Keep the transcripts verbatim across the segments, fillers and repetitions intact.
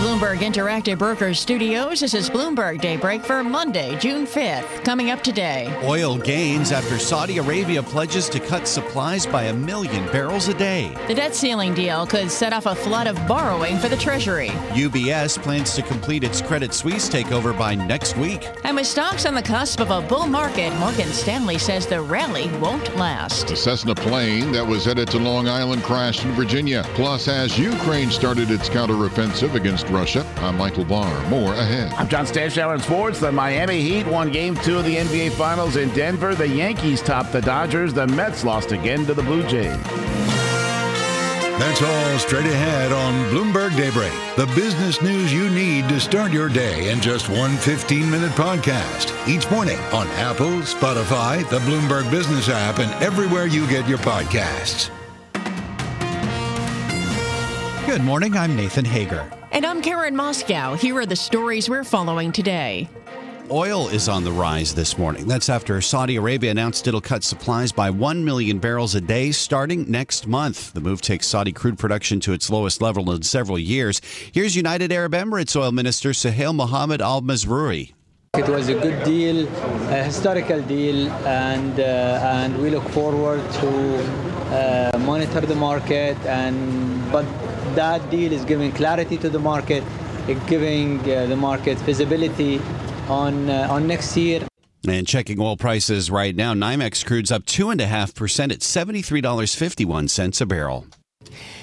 Bloomberg Interactive Brokers Studios. This is Bloomberg Daybreak for Monday, June fifth. Coming up today. Oil gains after Saudi Arabia pledges to cut supplies by a million barrels a day. The debt ceiling deal could set off a flood of borrowing for the Treasury. U B S plans to complete its Credit Suisse takeover by next week. And with stocks on the cusp of a bull market, Morgan Stanley says the rally won't last. The Cessna plane that was headed to Long Island crashed in Virginia. Plus, as Ukraine started its counteroffensive against Russia. I'm Michael Barr. More ahead. I'm John Stanhauer in sports. The Miami Heat won game two of the N B A Finals in Denver. The Yankees topped the Dodgers. The Mets lost again to the Blue Jays. That's all straight ahead on Bloomberg Daybreak. The business news you need to start your day in just one fifteen-minute podcast. Each morning on Apple, Spotify, the Bloomberg Business app, and everywhere you get your podcasts. Good morning. I'm Nathan Hager. And I'm Karen Moscow. Here are the stories we're following today. Oil is on the rise this morning. That's after Saudi Arabia announced it'll cut supplies by one million barrels a day starting next month. The move takes Saudi crude production to its lowest level in several years. Here's United Arab Emirates oil minister Suhail Mohammed Al Mazrouei. It was a good deal, a historical deal, and uh, and we look forward to uh, monitor the market and but. That deal is giving clarity to the market, giving uh, the market visibility on uh, on next year. And checking oil prices right now, NYMEX crude's up two and a half percent at seventy-three dollars and fifty-one cents a barrel.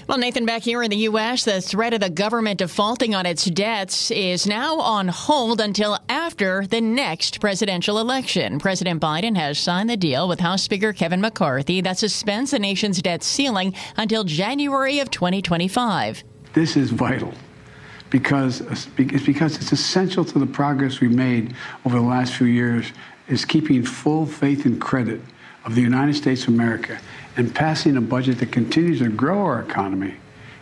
Well, Nathan, back here in the U S, the threat of the government defaulting on its debts is now on hold until after the next presidential election. President Biden has signed the deal with House Speaker Kevin McCarthy that suspends the nation's debt ceiling until January of twenty twenty-five. This is vital because it's because it's essential to the progress we've made over the last few years is keeping full faith and credit of the United States of America and passing a budget that continues to grow our economy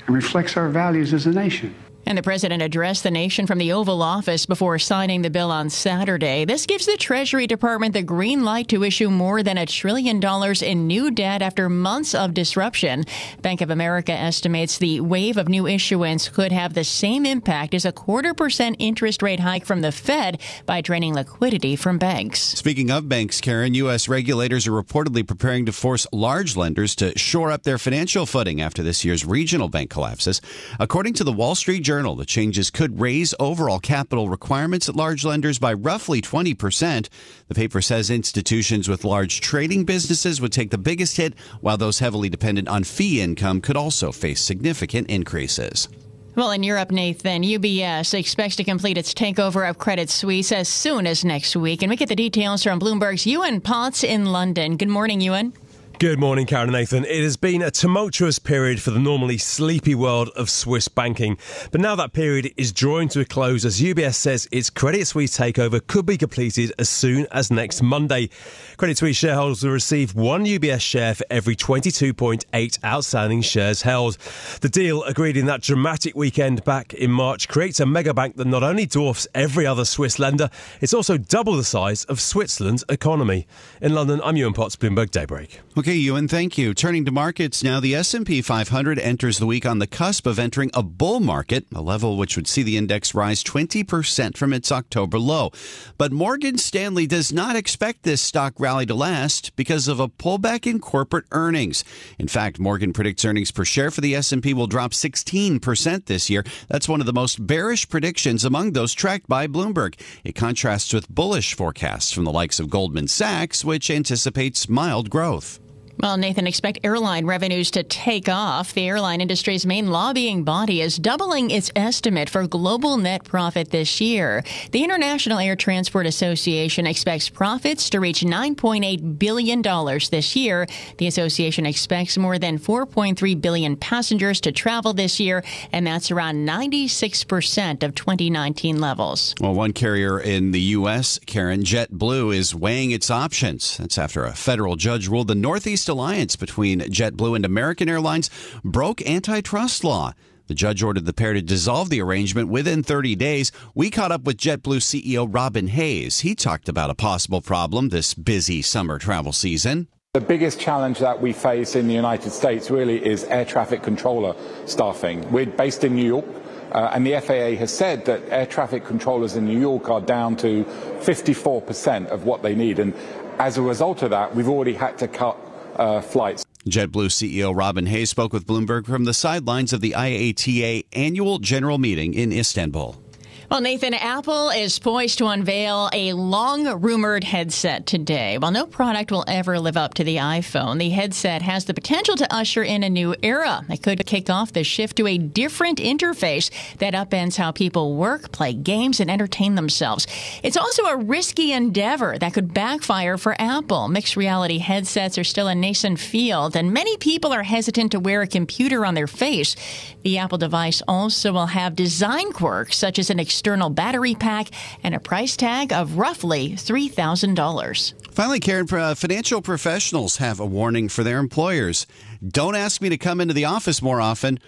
and reflects our values as a nation. And the president addressed the nation from the Oval Office before signing the bill on Saturday. This gives the Treasury Department the green light to issue more than a trillion dollars in new debt after months of disruption. Bank of America estimates the wave of new issuance could have the same impact as a quarter percent interest rate hike from the Fed by draining liquidity from banks. Speaking of banks, Karen, U S regulators are reportedly preparing to force large lenders to shore up their financial footing after this year's regional bank collapses. According to the Wall Street Journal, the changes could raise overall capital requirements at large lenders by roughly twenty percent. The paper says institutions with large trading businesses would take the biggest hit, while those heavily dependent on fee income could also face significant increases. Well, in Europe, Nathan, U B S expects to complete its takeover of Credit Suisse as soon as next week. And we get the details from Bloomberg's Ewan Potts in London. Good morning, Ewan. Good morning, Karen and Nathan. It has been a tumultuous period for the normally sleepy world of Swiss banking. But now that period is drawing to a close as U B S says its Credit Suisse takeover could be completed as soon as next Monday. Credit Suisse shareholders will receive one U B S share for every twenty-two point eight outstanding shares held. The deal, agreed in that dramatic weekend back in March, creates a megabank that not only dwarfs every other Swiss lender, it's also double the size of Switzerland's economy. In London, I'm Ewan Potts, Bloomberg Daybreak. Okay. Okay, Ewan, thank you. Turning to markets now, the S and P five hundred enters the week on the cusp of entering a bull market, a level which would see the index rise twenty percent from its October low. But Morgan Stanley does not expect this stock rally to last because of a pullback in corporate earnings. In fact, Morgan predicts earnings per share for the S and P will drop sixteen percent this year. That's one of the most bearish predictions among those tracked by Bloomberg. It contrasts with bullish forecasts from the likes of Goldman Sachs, which anticipates mild growth. Well, Nathan, expect airline revenues to take off. The airline industry's main lobbying body is doubling its estimate for global net profit this year. The International Air Transport Association expects profits to reach nine point eight billion dollars this year. The association expects more than four point three billion passengers to travel this year, and that's around ninety-six percent of twenty nineteen levels. Well, one carrier in the U S, Karen, JetBlue, is weighing its options. That's after a federal judge ruled the Northeast alliance between JetBlue and American Airlines broke antitrust law. The judge ordered the pair to dissolve the arrangement within thirty days. We caught up with JetBlue C E O Robin Hayes. He talked about a possible problem this busy summer travel season. The biggest challenge that we face in the United States really is air traffic controller staffing. We're based in New York. Uh, and the F A A has said that air traffic controllers in New York are down to fifty-four percent of what they need. And as a result of that, we've already had to cut uh, flights. JetBlue C E O Robin Hayes spoke with Bloomberg from the sidelines of the I A T A annual general meeting in Istanbul. Well, Nathan, Apple is poised to unveil a long-rumored headset today. While no product will ever live up to the iPhone, the headset has the potential to usher in a new era. It could kick off the shift to a different interface that upends how people work, play games, and entertain themselves. It's also a risky endeavor that could backfire for Apple. Mixed reality headsets are still a nascent field, and many people are hesitant to wear a computer on their face. The Apple device also will have design quirks, such as an external battery pack and a price tag of roughly three thousand dollars. Finally, Karen, uh, financial professionals have a warning for their employers. Don't ask me to come into the office more often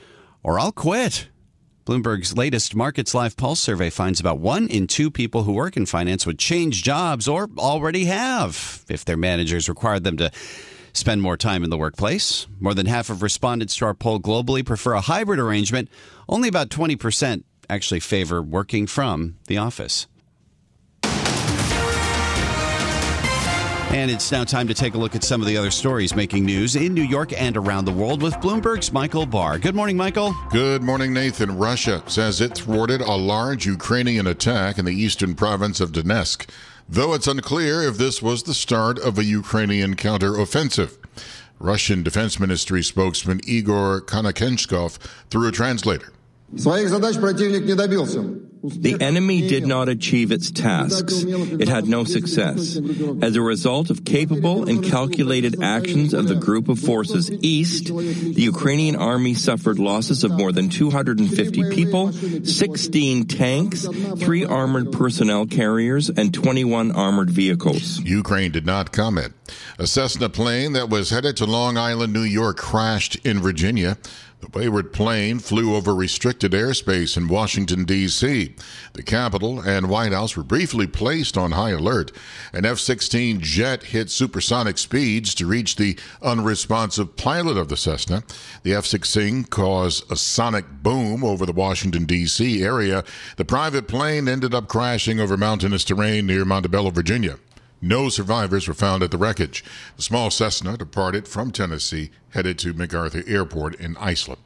or I'll quit. Bloomberg's latest Markets Live Pulse survey finds about one in two people who work in finance would change jobs or already have if their managers required them to spend more time in the workplace. More than half of respondents to our poll globally prefer a hybrid arrangement. Only about twenty percent actually favor working from the office. And it's now time to take a look at some of the other stories making news in New York and around the world with Bloomberg's Michael Barr. Good morning, Michael. Good morning, Nathan. Russia says it thwarted a large Ukrainian attack in the eastern province of Donetsk, though it's unclear if this was the start of a Ukrainian counteroffensive. Russian Defense Ministry spokesman Igor Konashenkov through a translator. The enemy did not achieve its tasks. It had no success. As a result of capable and calculated actions of the group of forces east, the Ukrainian army suffered losses of more than two hundred fifty people, sixteen tanks, three armored personnel carriers, and twenty-one armored vehicles. Ukraine did not comment. A Cessna plane that was headed to Long Island, New York, crashed in Virginia. The wayward plane flew over restricted airspace in Washington, D C The Capitol and White House were briefly placed on high alert. An F sixteen jet hit supersonic speeds to reach the unresponsive pilot of the Cessna. The F sixteen caused a sonic boom over the Washington, D C area. The private plane ended up crashing over mountainous terrain near Montebello, Virginia. No survivors were found at the wreckage. The small Cessna departed from Tennessee, headed to MacArthur Airport in Iceland.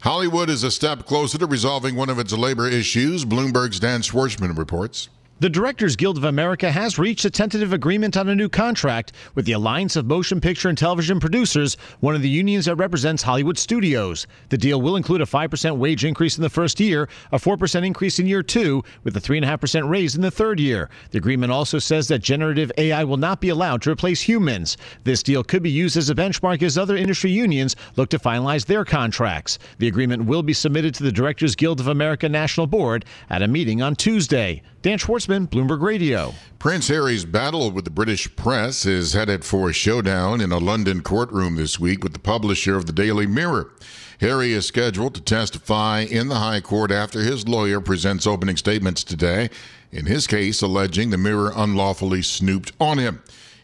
Hollywood is a step closer to resolving one of its labor issues. Bloomberg's Dan Schwarzman reports. The Directors Guild of America has reached a tentative agreement on a new contract with the Alliance of Motion Picture and Television Producers, one of the unions that represents Hollywood studios. The deal will include a five percent wage increase in the first year, a four percent increase in year two, with a three point five percent raise in the third year. The agreement also says that generative A I will not be allowed to replace humans. This deal could be used as a benchmark as other industry unions look to finalize their contracts. The agreement will be submitted to the Directors Guild of America National Board at a meeting on Tuesday. Dan Schwartz, Bloomberg Radio. Prince Harry's battle with the British press is headed for a showdown in a London courtroom this week with the publisher of the Daily Mirror. Harry is scheduled to testify in the High Court after his lawyer presents opening statements today, in his case alleging the Mirror unlawfully snooped on him.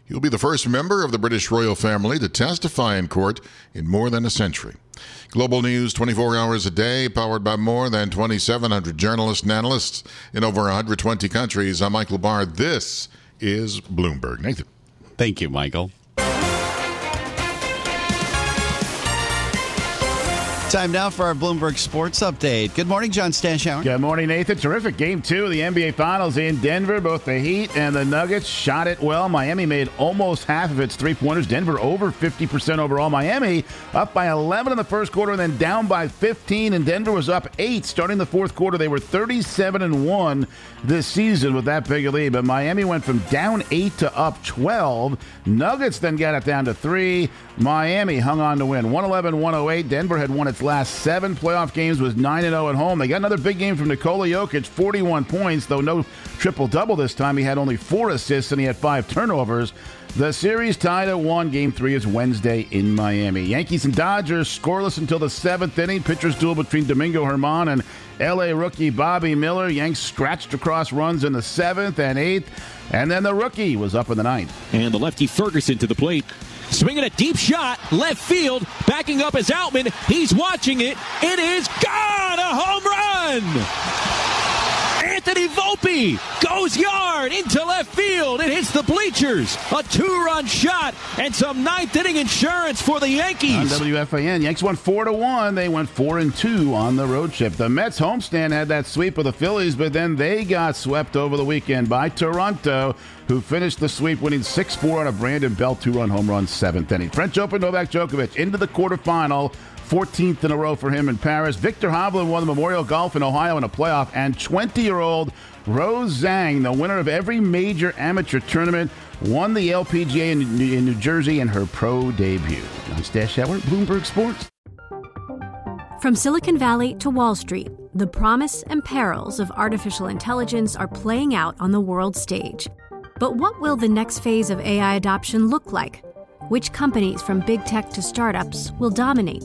He'll be the first member of the British royal family to testify in court in more than a century. Global news twenty-four hours a day, powered by more than twenty-seven hundred journalists and analysts in over one hundred twenty countries. I'm Michael Barr. This is Bloomberg. Nathan. Thank you, Michael. Time now for our Bloomberg Sports Update. Good morning, John Stanhauer. Good morning, Nathan. Terrific game two of the N B A Finals in Denver. Both the Heat and the Nuggets shot it well. Miami made almost half of its three-pointers. Denver over fifty percent overall. Miami up by eleven in the first quarter and then down by fifteen, and Denver was up eight starting the fourth quarter. They were thirty-seven and one this season with that big a lead, but Miami went from down eight to up twelve. Nuggets then got it down to three. Miami hung on to win one eleven to one oh eight. Denver had won its last seven playoff games, was nine and oh at home. They got another big game from Nikola Jokic, forty-one points, though no triple-double this time. He had only four assists and he had five turnovers. The series tied at one. Game three is Wednesday in Miami. Yankees and Dodgers scoreless until the seventh inning. Pitchers duel between Domingo Herman and L A rookie Bobby Miller. Yanks scratched across runs in the seventh and eighth, and then the rookie was up in the ninth. And the lefty Ferguson to the plate. Swinging a deep shot, left field, backing up as Outman. He's watching it. It is gone! A home run! Anthony Volpe goes yard into left field. It hits the bleachers. A two-run shot and some ninth-inning insurance for the Yankees. On W F A N, Yanks won four to one. They went four and two on the road trip. The Mets homestand had that sweep of the Phillies, but then they got swept over the weekend by Toronto, who finished the sweep, winning six four on a Brandon Belt two-run home run, seventh inning. French Open, Novak Djokovic into the quarterfinal, fourteenth in a row for him in Paris. Victor Hovland won the Memorial Golf in Ohio in a playoff, and twenty-year-old Rose Zhang, the winner of every major amateur tournament, won the L P G A in New, in New Jersey in her pro debut. I'm Stash Howard, Bloomberg Sports. From Silicon Valley to Wall Street, the promise and perils of artificial intelligence are playing out on the world stage. But what will the next phase of A I adoption look like? Which companies, from big tech to startups, will dominate?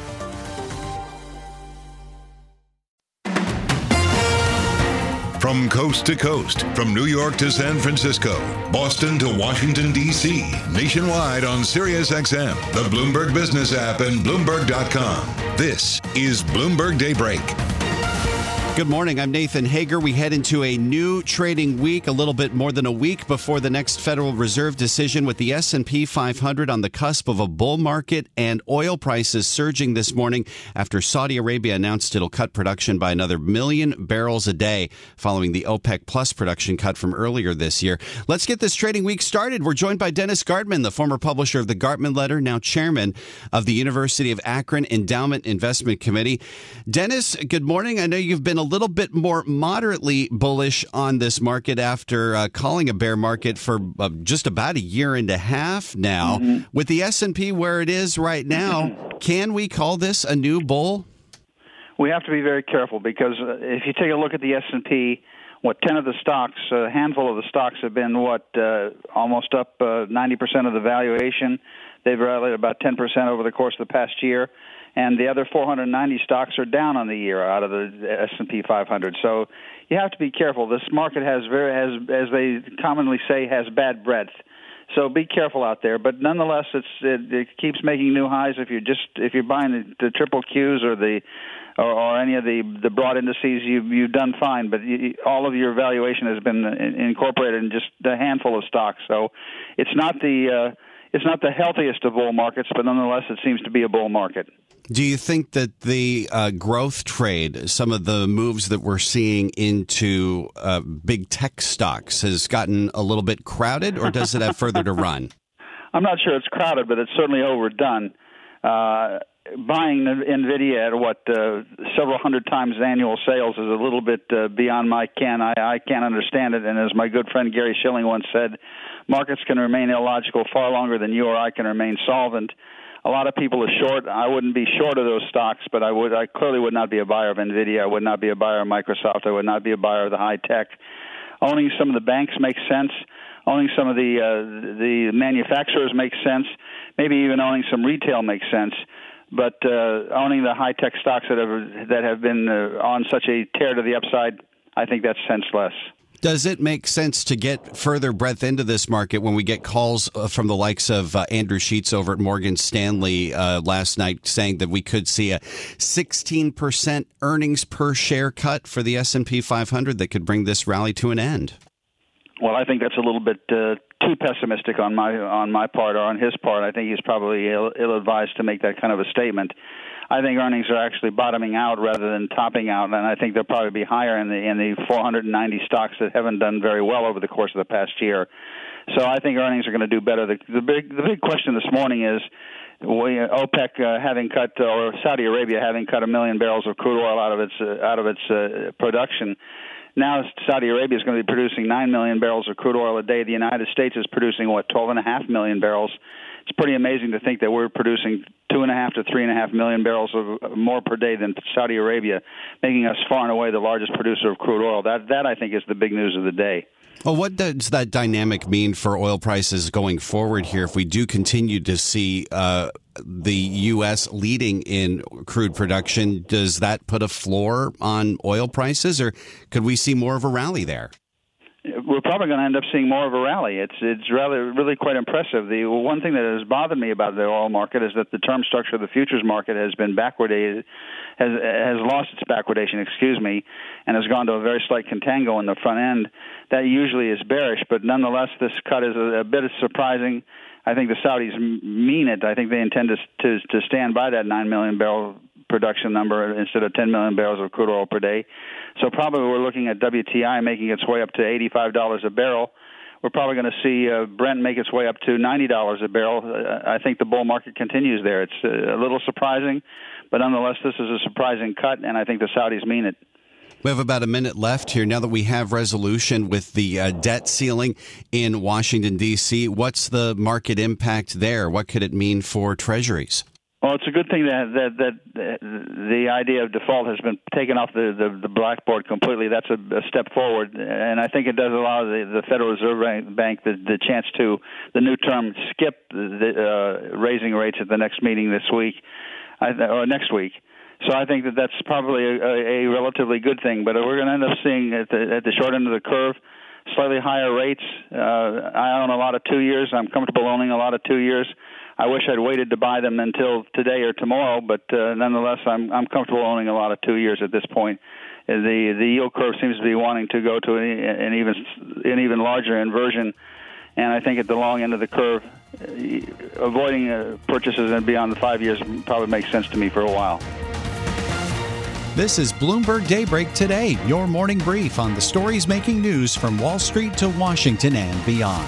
From coast to coast, from New York to San Francisco, Boston to Washington, D C, nationwide on SiriusXM, the Bloomberg Business app, and Bloomberg dot com. This is Bloomberg Daybreak. Good morning. I'm Nathan Hager. We head into a new trading week, a little bit more than a week before the next Federal Reserve decision, with the S and P five hundred on the cusp of a bull market and oil prices surging this morning after Saudi Arabia announced it'll cut production by another million barrels a day following the OPEC Plus production cut from earlier this year. Let's get this trading week started. We're joined by Dennis Gartman, the former publisher of the Gartman Letter, now chairman of the University of Akron Endowment Investment Committee. Dennis, good morning. I know you've been a little bit more moderately bullish on this market after uh, calling a bear market for uh, just about a year and a half now. Mm-hmm. With the S and P where it is right now, can we call this a new bull? We have to be very careful, because uh, if you take a look at the S and P, what, ten of the stocks, a handful of the stocks have been, what, uh, almost up uh, ninety percent of the valuation. They've rallied about ten percent over the course of the past year. And the other four hundred ninety stocks are down on the year out of the S and P five hundred. So you have to be careful. This market has, very, has, as they commonly say, has bad breadth. So be careful out there. But nonetheless, it's, it, it keeps making new highs. If you're just if you're buying the, the triple Qs or the or, or any of the, the broad indices, you've you've done fine. But you, all of your valuation has been incorporated in just a handful of stocks. So it's not the uh, it's not the healthiest of bull markets, but nonetheless, it seems to be a bull market. Do you think that the uh, growth trade, some of the moves that we're seeing into uh, big tech stocks, has gotten a little bit crowded, or does it have further to run? I'm not sure it's crowded, but it's certainly overdone. Uh, buying NVIDIA at, what, uh, several hundred times annual sales is a little bit uh, beyond my ken. I, I can't understand it, and as my good friend Gary Schilling once said, markets can remain illogical far longer than you or I can remain solvent. A lot of people are short. I wouldn't be short of those stocks, but I would. I clearly would not be a buyer of NVIDIA. I would not be a buyer of Microsoft. I would not be a buyer of the high tech. Owning some of the banks makes sense. Owning some of the uh, the manufacturers makes sense. Maybe even owning some retail makes sense. But uh, owning the high-tech stocks that have that have been uh, on such a tear to the upside, I think that's senseless. Does it make sense to get further breadth into this market when we get calls from the likes of uh, Andrew Sheets over at Morgan Stanley uh, last night saying that we could see a sixteen percent earnings per share cut for the S and P five hundred that could bring this rally to an end? Well, I think that's a little bit uh, too pessimistic on my on my part or on his part. I think he's probably ill, ill-advised to make that kind of a statement. I think earnings are actually bottoming out rather than topping out, and I think they'll probably be higher in the in the four hundred ninety stocks that haven't done very well over the course of the past year. So I think earnings are going to do better. The, the big the big question this morning is OPEC uh, having cut uh, or Saudi Arabia having cut a million barrels of crude oil out of its uh, out of its uh, production. Now Saudi Arabia is going to be producing nine million barrels of crude oil a day. The United States is producing, what, twelve point five million barrels. It's pretty amazing to think that we're producing two point five to three point five million barrels of more per day than Saudi Arabia, making us far and away the largest producer of crude oil. That, that I think, is the big news of the day. Well, what does that dynamic mean for oil prices going forward here if we do continue to see uh, the U S leading in crude production? Does that put a floor on oil prices, or could we see more of a rally there? We're probably going to end up seeing more of a rally. It's it's really, really quite impressive. The one thing that has bothered me about the oil market is that the term structure of the futures market has been backwardated, has has lost its backwardation, excuse me, and has gone to a very slight contango in the front end. That usually is bearish, but nonetheless, this cut is a, a bit surprising. I think the Saudis mean it. I think they intend to to, to stand by that nine million barrel production number instead of ten million barrels of crude oil per day. So probably we're looking at W T I making its way up to eighty-five dollars a barrel. We're probably going to see uh, Brent make its way up to ninety dollars a barrel. Uh, I think the bull market continues there. It's uh, a little surprising, but nonetheless, this is a surprising cut, and I think the Saudis mean it. We have about a minute left here. Now that we have resolution with the uh, debt ceiling in Washington, D C, what's the market impact there? What could it mean for Treasuries? Well, it's a good thing that that, that the idea of default has been taken off the, the, the blackboard completely. That's a, a step forward, and I think it does allow the, the Federal Reserve Bank the, the chance to, the new term, skip the, uh, raising rates at the next meeting this week, or next week. So I think that that's probably a, a relatively good thing, but we're going to end up seeing at the, at the short end of the curve slightly higher rates. Uh, I own a lot of two years. I'm comfortable owning a lot of two years. I wish I'd waited to buy them until today or tomorrow, but uh, nonetheless, I'm I'm comfortable owning a lot of two years at this point. The the yield curve seems to be wanting to go to an, an even an even larger inversion, and I think at the long end of the curve, uh, avoiding uh, purchases and beyond the five years probably makes sense to me for a while. This is Bloomberg Daybreak Today, your morning brief on the stories making news from Wall Street to Washington and beyond.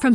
From